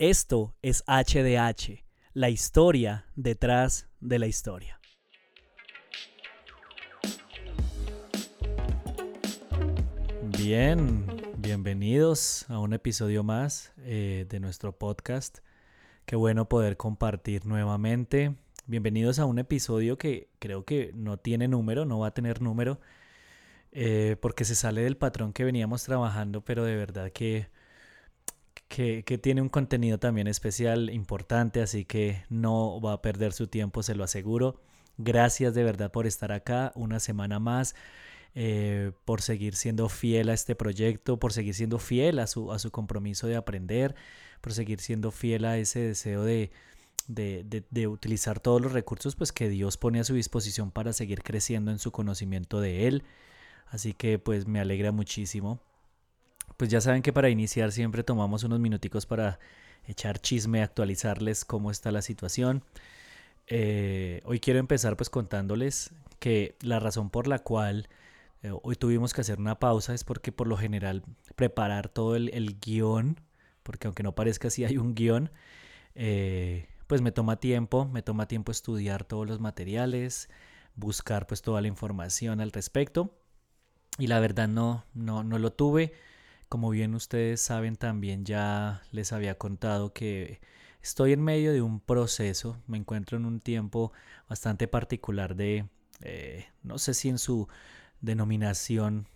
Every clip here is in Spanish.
Esto es HDH, la historia detrás de la historia. Bien, bienvenidos a un episodio más de nuestro podcast. Qué bueno poder compartir nuevamente. Bienvenidos a un episodio que creo que no tiene número, no va a tener número, porque se sale del patrón que veníamos trabajando, pero de verdad que tiene un contenido también especial, importante, así que no va a perder su tiempo, se lo aseguro. Gracias de verdad por estar acá una semana más, por seguir siendo fiel a este proyecto, por seguir siendo fiel a su compromiso de aprender, por seguir siendo fiel a ese deseo de utilizar todos los recursos pues, que Dios pone a su disposición para seguir creciendo en su conocimiento de Él. Así que pues me alegra muchísimo. Pues ya saben que para iniciar siempre tomamos unos minuticos para echar chisme, actualizarles cómo está la situación. Hoy quiero empezar pues contándoles que la razón por la cual hoy tuvimos que hacer una pausa es porque por lo general preparar todo el guión, porque aunque no parezca sí hay un guión, pues me toma tiempo estudiar todos los materiales, buscar pues toda la información al respecto y la verdad no lo tuve. Como bien ustedes saben, también ya les había contado que estoy en medio de un proceso. Me encuentro en un tiempo bastante particular de, no sé si en su denominación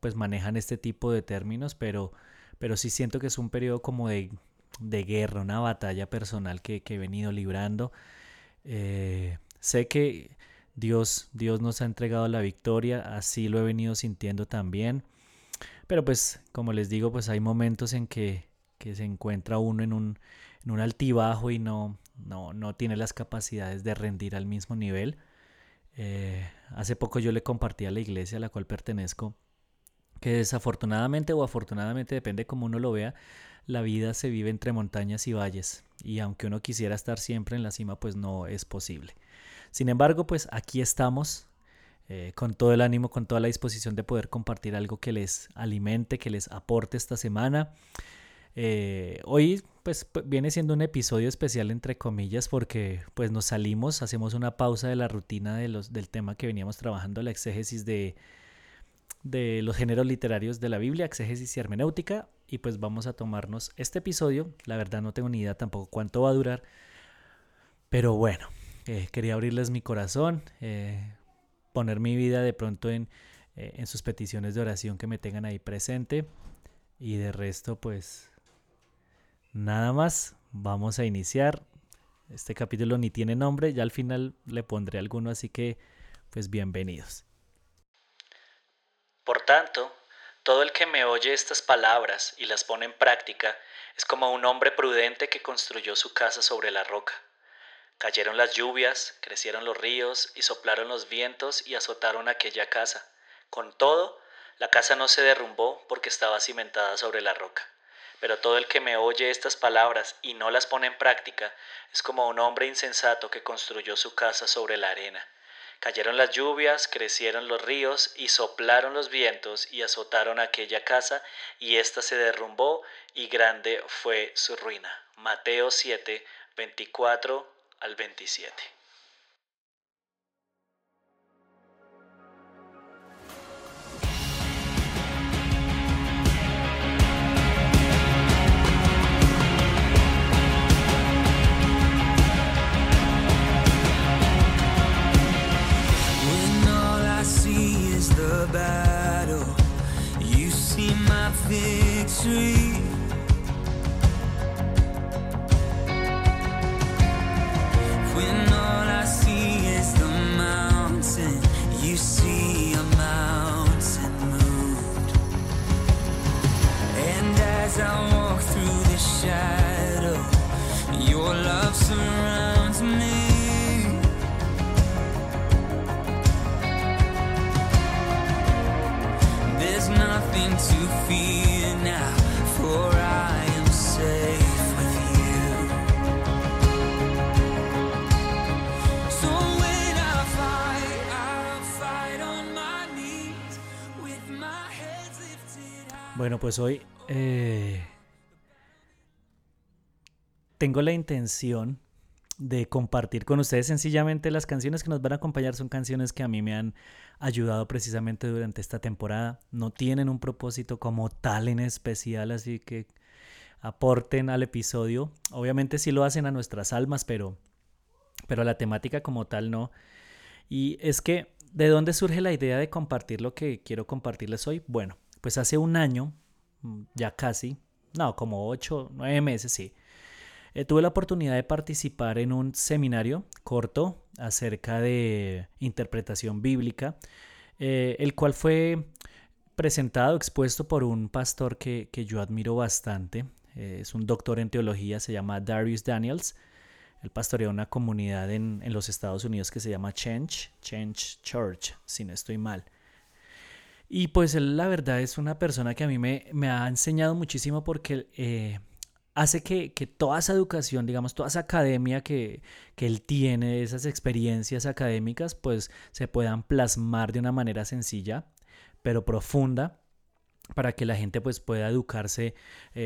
pues manejan este tipo de términos, pero sí siento que es un periodo como de guerra, una batalla personal que he venido librando. Sé que Dios nos ha entregado la victoria, así lo he venido sintiendo también. Pero pues, como les digo, pues hay momentos en que se encuentra uno en un altibajo y no tiene las capacidades de rendir al mismo nivel. Hace poco yo le compartí a la iglesia a la cual pertenezco que desafortunadamente o afortunadamente, depende como uno lo vea, la vida se vive entre montañas y valles. Y aunque uno quisiera estar siempre en la cima, pues no es posible. Sin embargo, pues aquí estamos. Con todo el ánimo, con toda la disposición de poder compartir algo que les alimente, que les aporte esta semana. Hoy pues viene siendo un episodio especial entre comillas porque pues nos salimos, hacemos una pausa de la rutina del tema que veníamos trabajando, la exégesis de los géneros literarios de la Biblia, exégesis y hermenéutica, y pues vamos a tomarnos este episodio. La verdad no tengo ni idea tampoco cuánto va a durar, pero bueno, quería abrirles mi corazón, poner mi vida de pronto en sus peticiones de oración que me tengan ahí presente. Y de resto, pues, nada más. Vamos a iniciar. Este capítulo ni tiene nombre. Ya al final le pondré alguno, así que, pues, bienvenidos. Por tanto, todo el que me oye estas palabras y las pone en práctica es como un hombre prudente que construyó su casa sobre la roca. Cayeron las lluvias, crecieron los ríos y soplaron los vientos y azotaron aquella casa. Con todo, la casa no se derrumbó porque estaba cimentada sobre la roca. Pero todo el que me oye estas palabras y no las pone en práctica es como un hombre insensato que construyó su casa sobre la arena. Cayeron las lluvias, crecieron los ríos y soplaron los vientos y azotaron aquella casa y ésta se derrumbó y grande fue su ruina. Mateo 7, 24 al 27. When all I see is the battle, you see my victory. As I walk through the shadow, your love surrounds me. There's nothing to fear now, for I am safe with you. So when I fight on my knees, with my head lifted high. Bueno, pues hoy tengo la intención de compartir con ustedes sencillamente las canciones que nos van a acompañar. Son canciones que a mí me han ayudado precisamente durante esta temporada. No tienen un propósito como tal en especial, así que aporten al episodio. Obviamente sí lo hacen a nuestras almas, pero la temática como tal no. Y es que, ¿de dónde surge la idea de compartir lo que quiero compartirles hoy? Bueno, pues hace un año, ya casi, no, como 8, 9 meses, sí. Tuve la oportunidad de participar en un seminario corto acerca de interpretación bíblica, el cual fue presentado, expuesto por un pastor que yo admiro bastante. Es un doctor en teología, se llama Darius Daniels. Él pastorea una comunidad en los Estados Unidos que se llama Change Church, si no estoy mal. Y pues él, la verdad, es una persona que a mí me ha enseñado muchísimo porque hace que toda esa educación, digamos, toda esa academia que él tiene, esas experiencias académicas, pues se puedan plasmar de una manera sencilla, pero profunda, para que la gente pues pueda educarse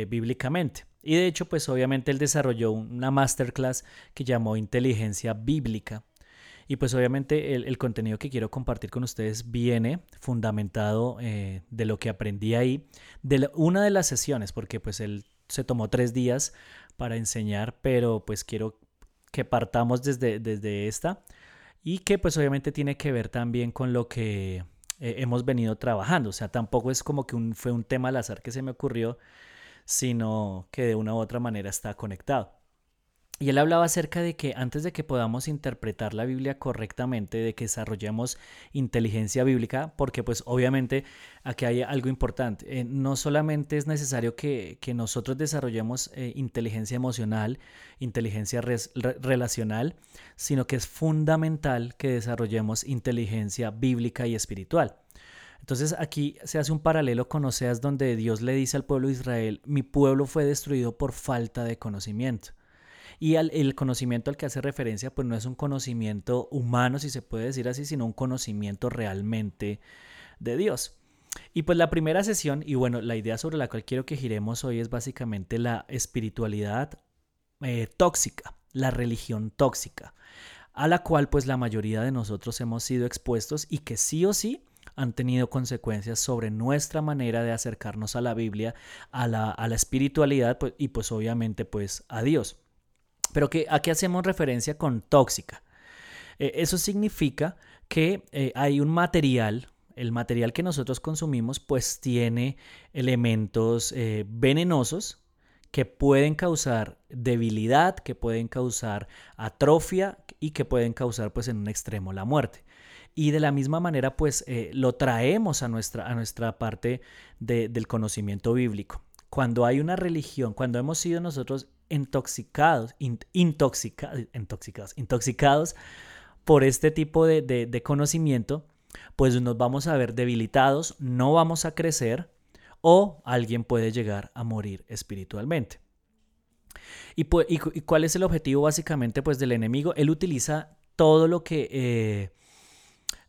bíblicamente. Y de hecho, pues obviamente él desarrolló una masterclass que llamó Inteligencia Bíblica. Y pues obviamente el contenido que quiero compartir con ustedes viene fundamentado de lo que aprendí ahí, de una de las sesiones, porque pues él se tomó 3 días para enseñar, pero pues quiero que partamos desde esta y que pues obviamente tiene que ver también con lo que hemos venido trabajando. O sea, tampoco es como que fue un tema al azar que se me ocurrió, sino que de una u otra manera está conectado. Y él hablaba acerca de que antes de que podamos interpretar la Biblia correctamente, de que desarrollemos inteligencia bíblica, porque pues obviamente aquí hay algo importante. No solamente es necesario que nosotros desarrollemos inteligencia emocional, inteligencia relacional, sino que es fundamental que desarrollemos inteligencia bíblica y espiritual. Entonces aquí se hace un paralelo con Oseas, donde Dios le dice al pueblo de Israel: mi pueblo fue destruido por falta de conocimiento. Y el conocimiento al que hace referencia pues no es un conocimiento humano, si se puede decir así, sino un conocimiento realmente de Dios. Y pues la primera sesión, y bueno, la idea sobre la cual quiero que giremos hoy es básicamente la espiritualidad tóxica, la religión tóxica, a la cual pues la mayoría de nosotros hemos sido expuestos y que sí o sí han tenido consecuencias sobre nuestra manera de acercarnos a la Biblia, a la espiritualidad pues, y pues obviamente pues a Dios. Pero ¿a qué hacemos referencia con tóxica? Eso significa que hay un material, el material que nosotros consumimos pues tiene elementos venenosos que pueden causar debilidad, que pueden causar atrofia y que pueden causar pues en un extremo la muerte. Y de la misma manera, pues, lo traemos a nuestra parte del conocimiento bíblico. Cuando hay una religión, cuando hemos sido nosotros intoxicados por este tipo de conocimiento, pues nos vamos a ver debilitados, no vamos a crecer o alguien puede llegar a morir espiritualmente. ¿Y cuál es el objetivo básicamente pues, del enemigo? Él utiliza todo lo que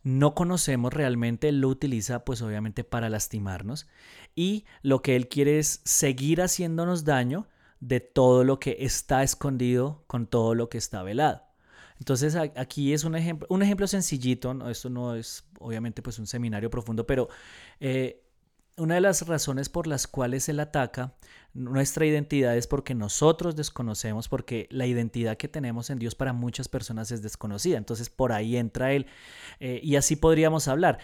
no conocemos realmente, lo utiliza pues obviamente para lastimarnos, y lo que él quiere es seguir haciéndonos daño de todo lo que está escondido con todo lo que está velado. Entonces aquí es un ejemplo sencillito, ¿no? Esto no es obviamente pues un seminario profundo, pero una de las razones por las cuales él ataca nuestra identidad es porque nosotros desconocemos, porque la identidad que tenemos en Dios para muchas personas es desconocida. Entonces por ahí entra él y así podríamos hablar.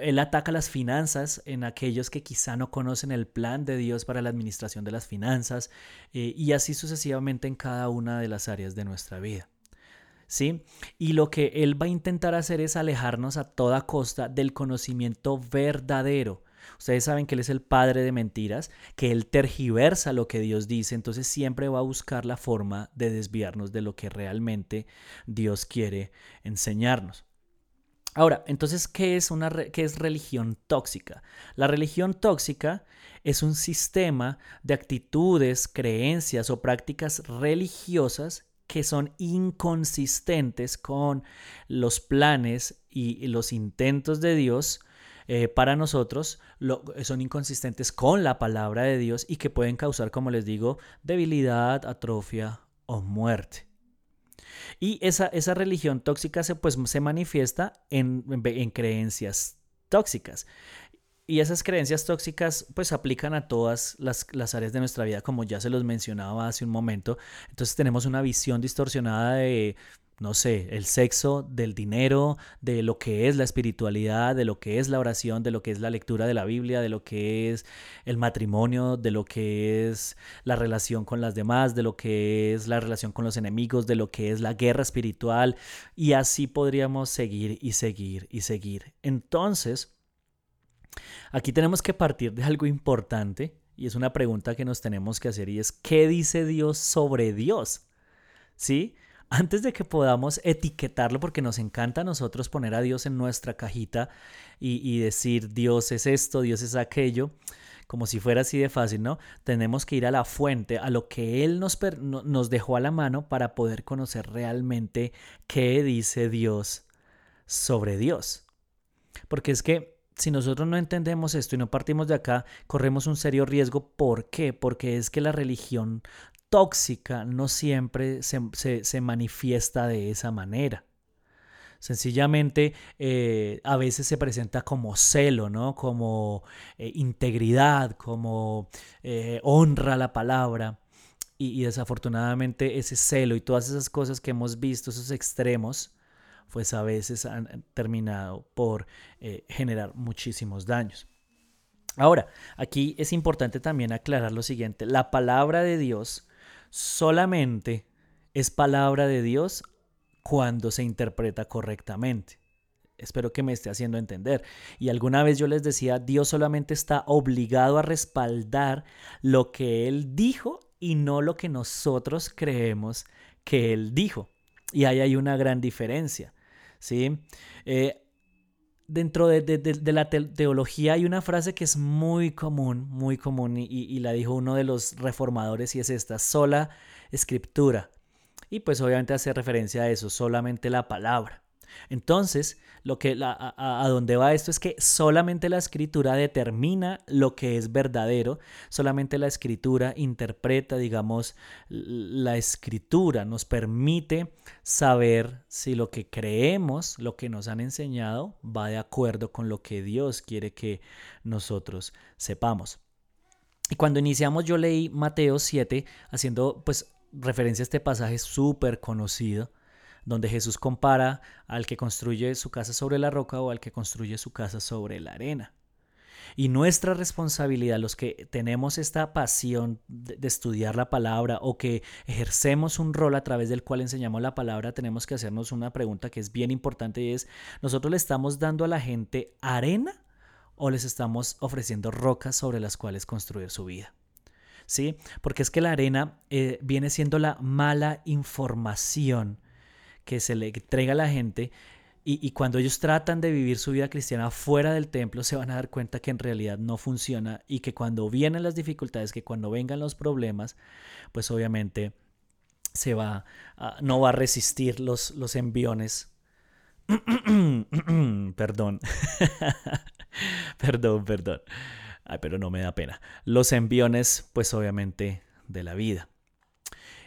Él ataca las finanzas en aquellos que quizá no conocen el plan de Dios para la administración de las finanzas y así sucesivamente en cada una de las áreas de nuestra vida. ¿Sí? Y lo que él va a intentar hacer es alejarnos a toda costa del conocimiento verdadero. Ustedes saben que él es el padre de mentiras, que él tergiversa lo que Dios dice, entonces siempre va a buscar la forma de desviarnos de lo que realmente Dios quiere enseñarnos. Ahora, entonces, ¿qué es religión tóxica? La religión tóxica es un sistema de actitudes, creencias o prácticas religiosas que son inconsistentes con los planes y los intentos de Dios para nosotros, son inconsistentes con la palabra de Dios y que pueden causar, como les digo, debilidad, atrofia o muerte. Y esa religión tóxica se manifiesta en creencias tóxicas. Y esas creencias tóxicas pues aplican a todas las áreas de nuestra vida, como ya se los mencionaba hace un momento. Entonces tenemos una visión distorsionada de, no sé, el sexo, del dinero, de lo que es la espiritualidad, de lo que es la oración, de lo que es la lectura de la Biblia, de lo que es el matrimonio, de lo que es la relación con las demás, de lo que es la relación con los enemigos, de lo que es la guerra espiritual. Y así podríamos seguir y seguir y seguir. Entonces, aquí tenemos que partir de algo importante, y es una pregunta que nos tenemos que hacer, y es ¿qué dice Dios sobre Dios? ¿Sí? Antes de que podamos etiquetarlo, porque nos encanta a nosotros poner a Dios en nuestra cajita y decir Dios es esto, Dios es aquello, como si fuera así de fácil, ¿no? Tenemos que ir a la fuente, a lo que Él nos dejó a la mano para poder conocer realmente qué dice Dios sobre Dios. Porque es que si nosotros no entendemos esto y no partimos de acá, corremos un serio riesgo. ¿Por qué? Porque es que la religión tóxica no siempre se manifiesta de esa manera. Sencillamente a veces se presenta como celo, ¿no? Como integridad, como honra a la palabra. Y desafortunadamente ese celo y todas esas cosas que hemos visto, esos extremos, pues a veces han terminado por generar muchísimos daños. Ahora, aquí es importante también aclarar lo siguiente. La palabra de Dios solamente es palabra de Dios cuando se interpreta correctamente. Espero que me esté haciendo entender. Y alguna vez yo les decía, Dios solamente está obligado a respaldar lo que Él dijo y no lo que nosotros creemos que Él dijo. Y ahí hay una gran diferencia. ¿Sí? Dentro de la teología hay una frase que es muy común, y la dijo uno de los reformadores, y es esta: sola escritura. Y pues obviamente hace referencia a eso, solamente la palabra. Entonces, a donde va esto es que solamente la escritura determina lo que es verdadero, solamente la escritura interpreta, digamos, la escritura nos permite saber si lo que creemos, lo que nos han enseñado, va de acuerdo con lo que Dios quiere que nosotros sepamos. Y cuando iniciamos yo leí Mateo 7, haciendo pues referencia a este pasaje súper conocido, donde Jesús compara al que construye su casa sobre la roca o al que construye su casa sobre la arena. Y nuestra responsabilidad, los que tenemos esta pasión de estudiar la palabra o que ejercemos un rol a través del cual enseñamos la palabra, tenemos que hacernos una pregunta que es bien importante, y es: ¿nosotros le estamos dando a la gente arena o les estamos ofreciendo rocas sobre las cuales construir su vida? ¿Sí? Porque es que la arena viene siendo la mala información que se le entrega a la gente, y cuando ellos tratan de vivir su vida cristiana fuera del templo, se van a dar cuenta que en realidad no funciona, y que cuando vienen las dificultades, que cuando vengan los problemas, pues obviamente no va a resistir los enviones. Perdón. Ay, pero no me da pena. Los enviones, pues obviamente, de la vida.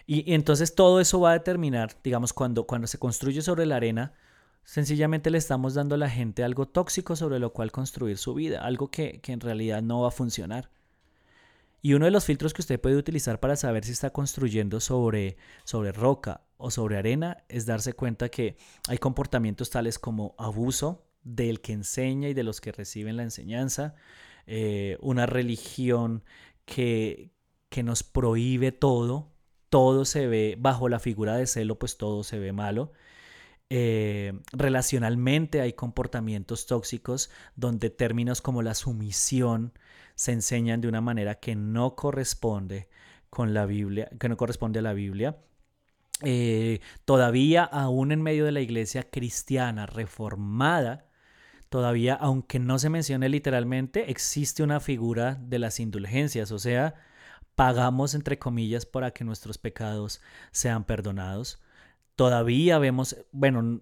Y entonces todo eso va a determinar, digamos, cuando se construye sobre la arena, sencillamente le estamos dando a la gente algo tóxico sobre lo cual construir su vida, algo que en realidad no va a funcionar. Y uno de los filtros que usted puede utilizar para saber si está construyendo sobre roca o sobre arena es darse cuenta que hay comportamientos tales como abuso del que enseña y de los que reciben la enseñanza, una religión que nos prohíbe todo. Todo se ve bajo la figura de celo, pues todo se ve malo. Relacionalmente hay comportamientos tóxicos donde términos como la sumisión se enseñan de una manera que no corresponde con la Biblia, que no corresponde a la Biblia. Todavía, aún en medio de la iglesia cristiana reformada, todavía, aunque no se mencione literalmente, existe una figura de las indulgencias, o sea, pagamos, entre comillas, para que nuestros pecados sean perdonados. Todavía vemos, bueno,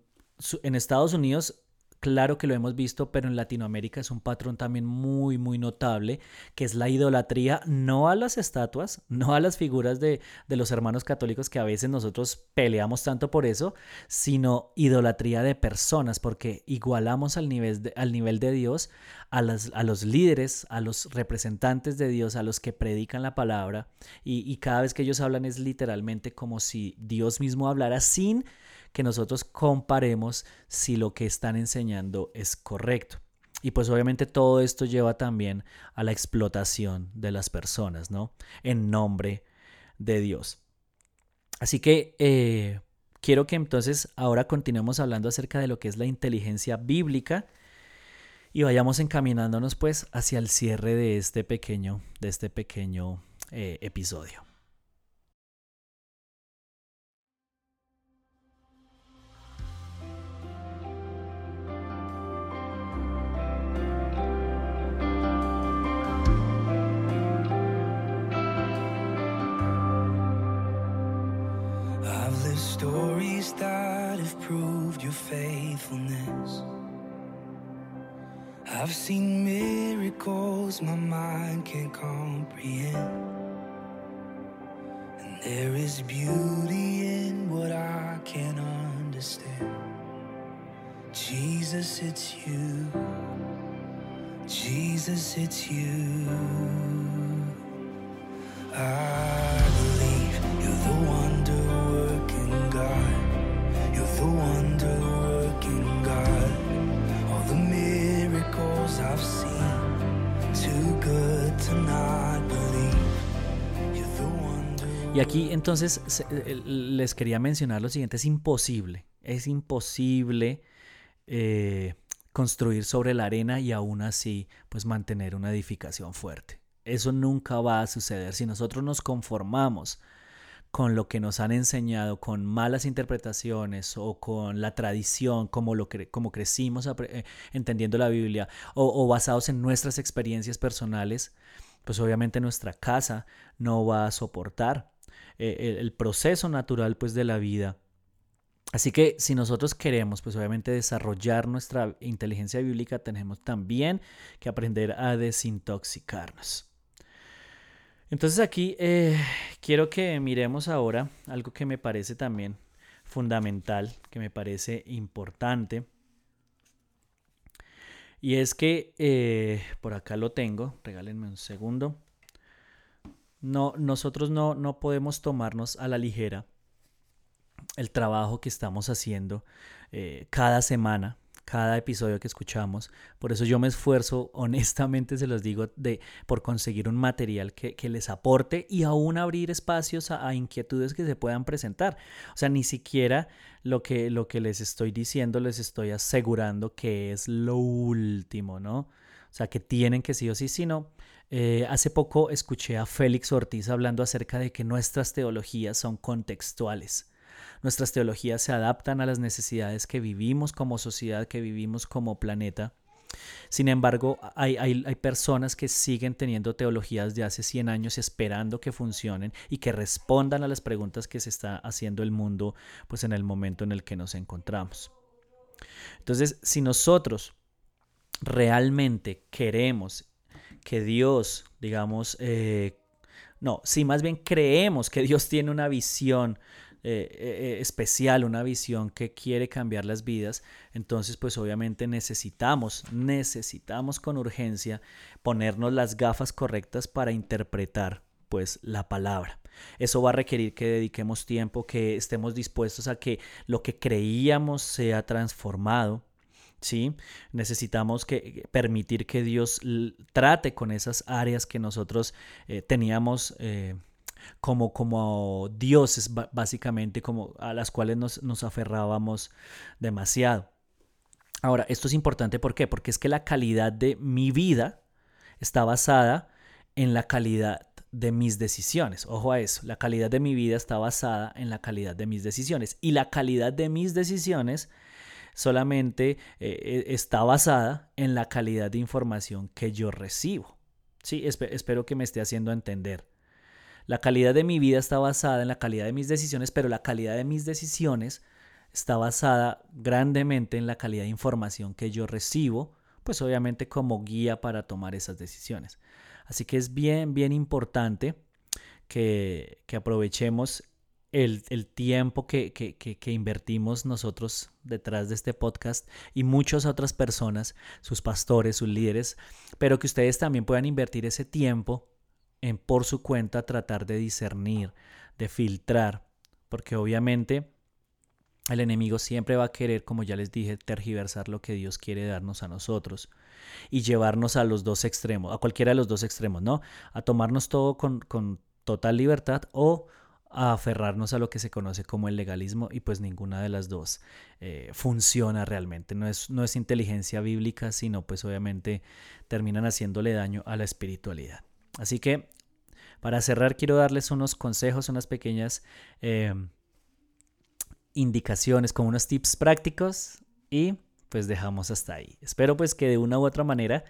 en Estados Unidos Claro que lo hemos visto, pero en Latinoamérica es un patrón también muy, muy notable, que es la idolatría, no a las estatuas, no a las figuras de los hermanos católicos, que a veces nosotros peleamos tanto por eso, sino idolatría de personas, porque igualamos al nivel de Dios a los líderes, a los representantes de Dios, a los que predican la palabra, y cada vez que ellos hablan es literalmente como si Dios mismo hablara, sin que nosotros comparemos si lo que están enseñando es correcto. Y pues obviamente todo esto lleva también a la explotación de las personas, ¿no? En nombre de Dios. Así que quiero que entonces ahora continuemos hablando acerca de lo que es la inteligencia bíblica y vayamos encaminándonos pues hacia el cierre de este pequeño episodio. Stories that have proved your faithfulness. I've seen miracles my mind can't comprehend. And there is beauty in what I can't understand. Jesus, it's you. Jesus, it's you. I believe you're the wonder-working God. You're the wonder-working God. All the miracles I've seen, too good to not believe. You're the wonder-working. Y aquí entonces les quería mencionar lo siguiente: es imposible construir sobre la arena y aún así pues mantener una edificación fuerte. Eso nunca va a suceder. Si nosotros nos conformamos con lo que nos han enseñado, con malas interpretaciones o con la tradición, como crecimos entendiendo la Biblia, o basados en nuestras experiencias personales, pues obviamente nuestra casa no va a soportar el proceso natural pues de la vida. Así que si nosotros queremos, pues obviamente desarrollar nuestra inteligencia bíblica, tenemos también que aprender a desintoxicarnos. Entonces aquí quiero que miremos ahora algo que me parece también fundamental, que me parece importante. Y es que, por acá lo tengo, regálenme un segundo. Nosotros no podemos tomarnos a la ligera el trabajo que estamos haciendo cada semana, cada episodio que escuchamos. Por eso yo me esfuerzo, honestamente se los digo, por conseguir un material que les aporte y aún abrir espacios a inquietudes que se puedan presentar. O sea, ni siquiera lo que les estoy diciendo les estoy asegurando que es lo último, ¿no? O sea, que tienen que sí o sí, sino... hace poco escuché a Félix Ortiz hablando acerca de que nuestras teologías son contextuales. Nuestras teologías se adaptan a las necesidades que vivimos como sociedad, que vivimos como planeta. Sin embargo, hay personas que siguen teniendo teologías de hace 100 años esperando que funcionen y que respondan a las preguntas que se está haciendo el mundo pues en el momento en el que nos encontramos. Entonces, si nosotros realmente queremos que Dios, más bien creemos que Dios tiene una visión especial, una visión que quiere cambiar las vidas, entonces pues obviamente necesitamos con urgencia ponernos las gafas correctas para interpretar pues la palabra. Eso va a requerir que dediquemos tiempo, que estemos dispuestos a que lo que creíamos sea transformado, ¿sí? Necesitamos permitir que Dios trate con esas áreas que nosotros teníamos como dioses, básicamente, como a las cuales nos aferrábamos demasiado. Ahora, esto es importante, ¿por qué? Porque es que la calidad de mi vida está basada en la calidad de mis decisiones. Ojo a eso, la calidad de mi vida está basada en la calidad de mis decisiones. Y la calidad de mis decisiones solamente está basada en la calidad de información que yo recibo. Sí, espero que me esté haciendo entender. La calidad de mi vida está basada en la calidad de mis decisiones, pero la calidad de mis decisiones está basada grandemente en la calidad de información que yo recibo, pues obviamente como guía para tomar esas decisiones. Así que es bien, bien importante que aprovechemos el tiempo que invertimos nosotros detrás de este podcast y muchas otras personas, sus pastores, sus líderes, pero que ustedes también puedan invertir ese tiempo en por su cuenta tratar de discernir, de filtrar, porque obviamente el enemigo siempre va a querer, como ya les dije, tergiversar lo que Dios quiere darnos a nosotros y llevarnos a los dos extremos, a cualquiera de los dos extremos, ¿no? A tomarnos todo con total libertad o a aferrarnos a lo que se conoce como el legalismo, y pues ninguna de las dos funciona realmente. No es inteligencia bíblica, sino pues obviamente terminan haciéndole daño a la espiritualidad. Así que para cerrar quiero darles unos consejos, unas pequeñas indicaciones, como unos tips prácticos, y pues dejamos hasta ahí. Espero pues que de una u otra manera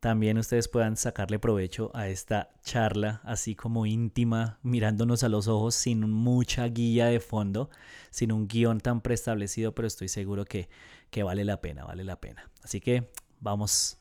también ustedes puedan sacarle provecho a esta charla así como íntima, mirándonos a los ojos sin mucha guía de fondo, sin un guión tan preestablecido, pero estoy seguro que vale la pena. Así que vamos.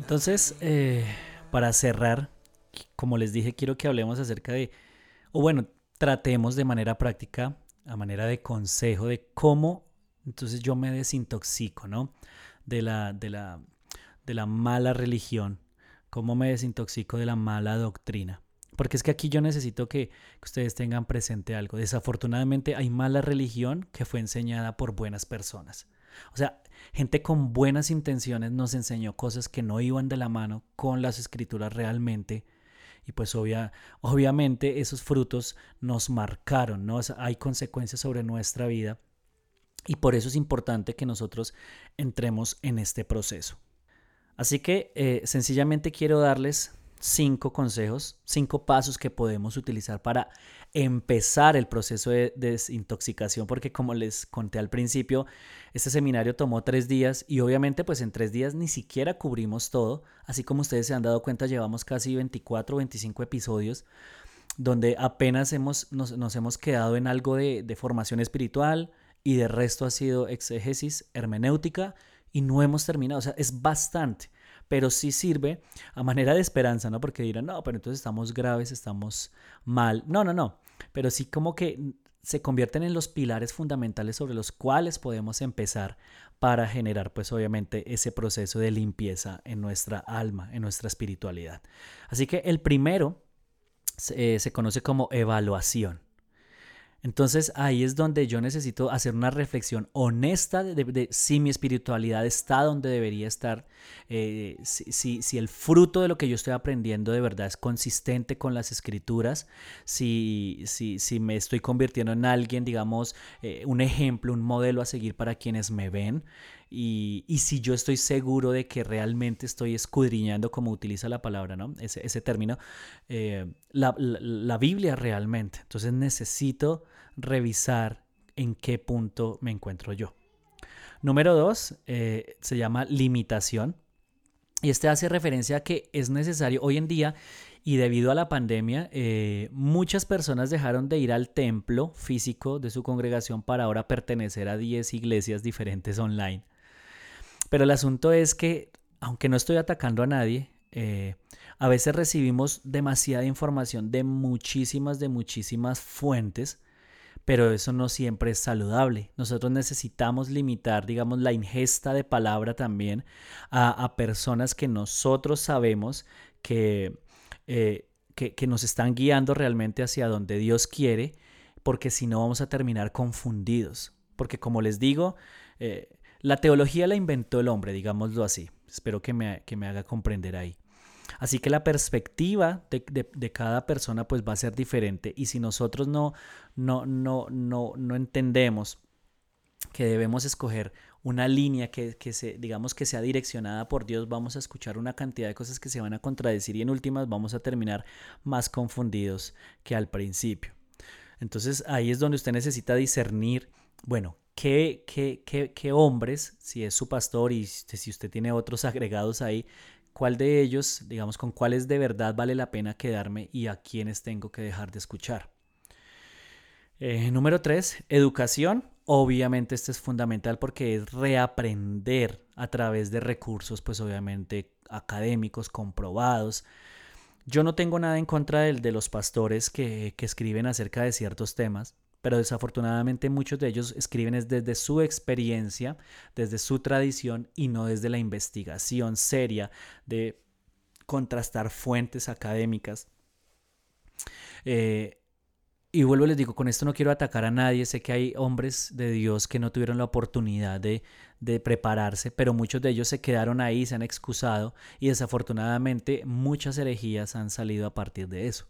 Entonces, para cerrar, como les dije, quiero que hablemos acerca de, tratemos de manera práctica, a manera de consejo, de cómo entonces yo me desintoxico, ¿no? De la mala religión, cómo me desintoxico de la mala doctrina. Porque es que aquí yo necesito que ustedes tengan presente algo. Desafortunadamente hay mala religión que fue enseñada por buenas personas. O sea, gente con buenas intenciones nos enseñó cosas que no iban de la mano con las escrituras realmente, y pues obviamente esos frutos nos marcaron, ¿no? O sea, hay consecuencias sobre nuestra vida, y por eso es importante que nosotros entremos en este proceso. Así que sencillamente quiero darles 5 consejos, 5 pasos que podemos utilizar para empezar el proceso de desintoxicación, porque como les conté al principio, este seminario tomó 3 días y obviamente pues en 3 días ni siquiera cubrimos todo. Así como ustedes se han dado cuenta, llevamos casi 24 o 25 episodios donde apenas nos hemos quedado en algo de formación espiritual, y de resto ha sido exégesis, hermenéutica, y no hemos terminado. O sea, es bastante, pero sí sirve a manera de esperanza, ¿no? Porque dirán, no, pero entonces estamos graves, estamos mal. No. Pero sí como que se convierten en los pilares fundamentales sobre los cuales podemos empezar para generar, pues obviamente, ese proceso de limpieza en nuestra alma, en nuestra espiritualidad. Así que el primero se conoce como evaluación. Entonces ahí es donde yo necesito hacer una reflexión honesta de si mi espiritualidad está donde debería estar, si el fruto de lo que yo estoy aprendiendo de verdad es consistente con las escrituras, si me estoy convirtiendo en alguien, digamos, un ejemplo, un modelo a seguir para quienes me ven, y si yo estoy seguro de que realmente estoy escudriñando, como utiliza la palabra, ¿no? Ese término, la Biblia realmente. Entonces necesito revisar en qué punto me encuentro yo. Número 2, se llama limitación, y este hace referencia a que es necesario hoy en día, y debido a la pandemia, muchas personas dejaron de ir al templo físico de su congregación para ahora pertenecer a 10 iglesias diferentes online. Pero el asunto es que, aunque no estoy atacando a nadie, a veces recibimos demasiada información de muchísimas fuentes, pero eso no siempre es saludable. Nosotros necesitamos limitar, digamos, la ingesta de palabra también a personas que nosotros sabemos que nos están guiando realmente hacia donde Dios quiere, porque si no vamos a terminar confundidos. Porque como les digo, la teología la inventó el hombre, digámoslo así. Espero que me haga comprender ahí. Así que la perspectiva de cada persona pues va a ser diferente, y si nosotros no entendemos que debemos escoger una línea que sea direccionada por Dios, vamos a escuchar una cantidad de cosas que se van a contradecir y en últimas vamos a terminar más confundidos que al principio. Entonces ahí es donde usted necesita discernir, bueno, qué hombres, si es su pastor y si usted tiene otros agregados ahí, cuál de ellos, digamos, con cuáles de verdad vale la pena quedarme y a quiénes tengo que dejar de escuchar. Número 3, educación. Obviamente este es fundamental porque es reaprender a través de recursos, pues obviamente académicos, comprobados. Yo no tengo nada en contra de los pastores que escriben acerca de ciertos temas, pero desafortunadamente muchos de ellos escriben desde su experiencia, desde su tradición y no desde la investigación seria de contrastar fuentes académicas. Y vuelvo, les digo, con esto no quiero atacar a nadie, sé que hay hombres de Dios que no tuvieron la oportunidad de prepararse, pero muchos de ellos se quedaron ahí, se han excusado y desafortunadamente muchas herejías han salido a partir de eso.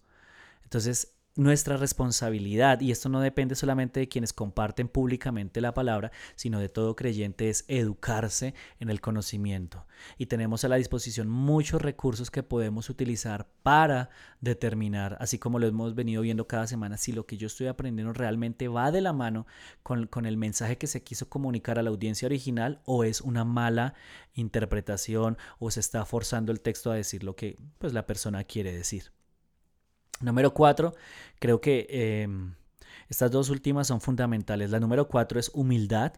Entonces, nuestra responsabilidad, y esto no depende solamente de quienes comparten públicamente la palabra, sino de todo creyente, es educarse en el conocimiento. Y tenemos a la disposición muchos recursos que podemos utilizar para determinar, así como lo hemos venido viendo cada semana, si lo que yo estoy aprendiendo realmente va de la mano con el mensaje que se quiso comunicar a la audiencia original, o es una mala interpretación, o se está forzando el texto a decir lo que pues la persona quiere decir. Número 4, creo que estas dos últimas son fundamentales. La número 4 es humildad.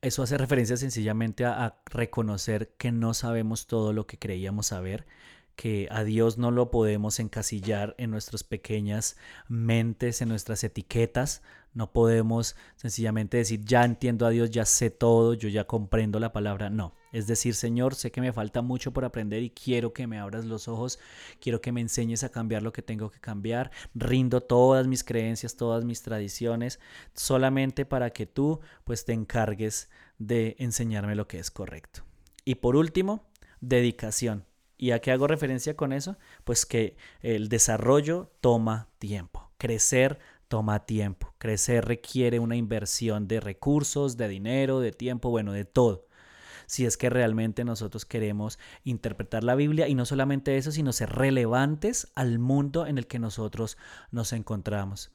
Eso hace referencia sencillamente a reconocer que no sabemos todo lo que creíamos saber, que a Dios no lo podemos encasillar en nuestras pequeñas mentes, en nuestras etiquetas. No podemos sencillamente decir, ya entiendo a Dios, ya sé todo, yo ya comprendo la palabra. No, es decir, Señor, sé que me falta mucho por aprender y quiero que me abras los ojos, quiero que me enseñes a cambiar lo que tengo que cambiar. Rindo todas mis creencias, todas mis tradiciones, solamente para que tú pues te encargues de enseñarme lo que es correcto. Y por último, dedicación. ¿Y a qué hago referencia con eso? Pues que el desarrollo toma tiempo, crecer toma tiempo. Crecer requiere una inversión de recursos, de dinero, de tiempo, bueno, de todo. Si es que realmente nosotros queremos interpretar la Biblia y no solamente eso, sino ser relevantes al mundo en el que nosotros nos encontramos.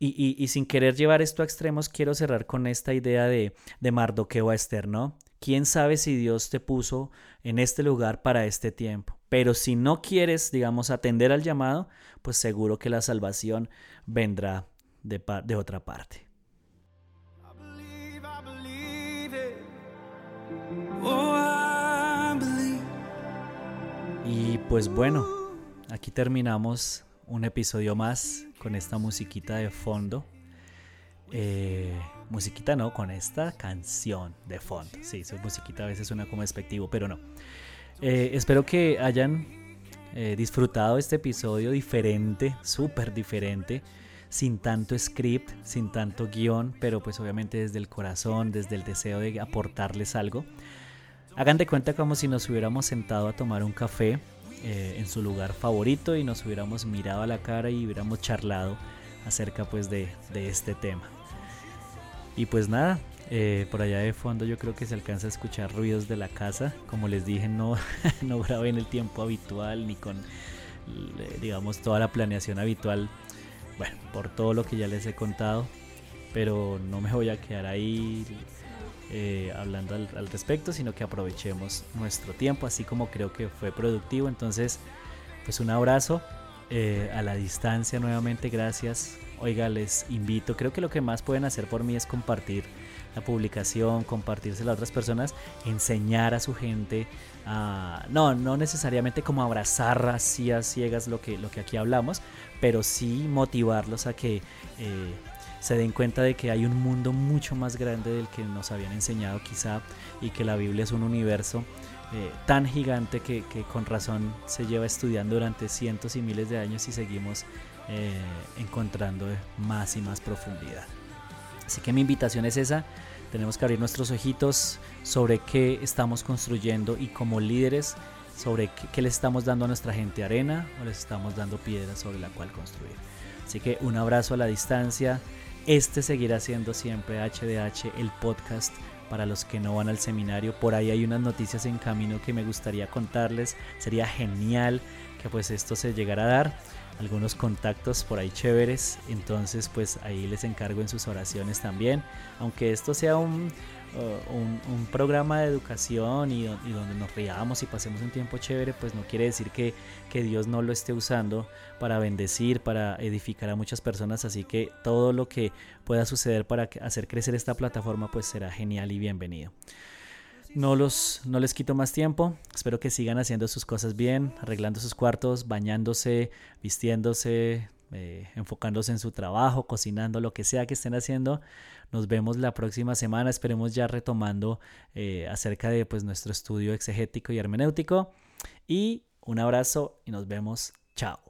Y sin querer llevar esto a extremos, quiero cerrar con esta idea de Mardoqueo a Ester, ¿no? ¿Quién sabe si Dios te puso en este lugar para este tiempo? Pero si no quieres, digamos, atender al llamado, pues seguro que la salvación vendrá de otra parte. Y pues bueno, aquí terminamos un episodio más con esta musiquita de fondo. Musiquita no, con esta canción de fondo. Sí, su musiquita a veces suena como despectivo, pero no. Espero que hayan disfrutado este episodio diferente, súper diferente, sin tanto script, sin tanto guión, pero pues obviamente desde el corazón, desde el deseo de aportarles algo. Hagan de cuenta como si nos hubiéramos sentado a tomar un café en su lugar favorito y nos hubiéramos mirado a la cara y hubiéramos charlado acerca pues de este tema. Y pues nada, por allá de fondo yo creo que se alcanza a escuchar ruidos de la casa. Como les dije, no grabé en el tiempo habitual ni con, digamos, toda la planeación habitual. Bueno, por todo lo que ya les he contado, pero no me voy a quedar ahí hablando al respecto, sino que aprovechemos nuestro tiempo, así como creo que fue productivo. Entonces, pues un abrazo a la distancia nuevamente, gracias. Oiga, les invito, creo que lo que más pueden hacer por mí es compartir la publicación, compartírsela a otras personas, enseñar a su gente a, no necesariamente como abrazar así a ciegas lo que aquí hablamos, pero sí motivarlos a que se den cuenta de que hay un mundo mucho más grande del que nos habían enseñado quizá, y que la Biblia es un universo tan gigante que con razón se lleva estudiando durante cientos y miles de años y seguimos encontrando más y más profundidad. Así que mi invitación es esa. Tenemos que abrir nuestros ojitos sobre qué estamos construyendo y como líderes sobre qué le estamos dando a nuestra gente, arena o les estamos dando piedra sobre la cual construir. Así que un abrazo a la distancia. Este seguirá siendo siempre HDH, el podcast para los que no van al seminario. Por ahí hay unas noticias en camino que me gustaría contarles. Sería genial que pues esto se llegara a dar. Algunos contactos por ahí chéveres. Entonces pues ahí les encargo en sus oraciones también. Aunque esto sea un programa de educación y donde nos riamos y pasemos un tiempo chévere, pues no quiere decir que Dios no lo esté usando para bendecir, para edificar a muchas personas. Así que todo lo que pueda suceder para hacer crecer esta plataforma pues será genial y bienvenido. No les quito más tiempo. Espero que sigan haciendo sus cosas bien, arreglando sus cuartos, bañándose, vistiéndose, enfocándose en su trabajo, cocinando, lo que sea que estén haciendo. Nos vemos la próxima semana. Esperemos ya retomando acerca de pues, nuestro estudio exegético y hermenéutico. Y un abrazo y nos vemos. Chao.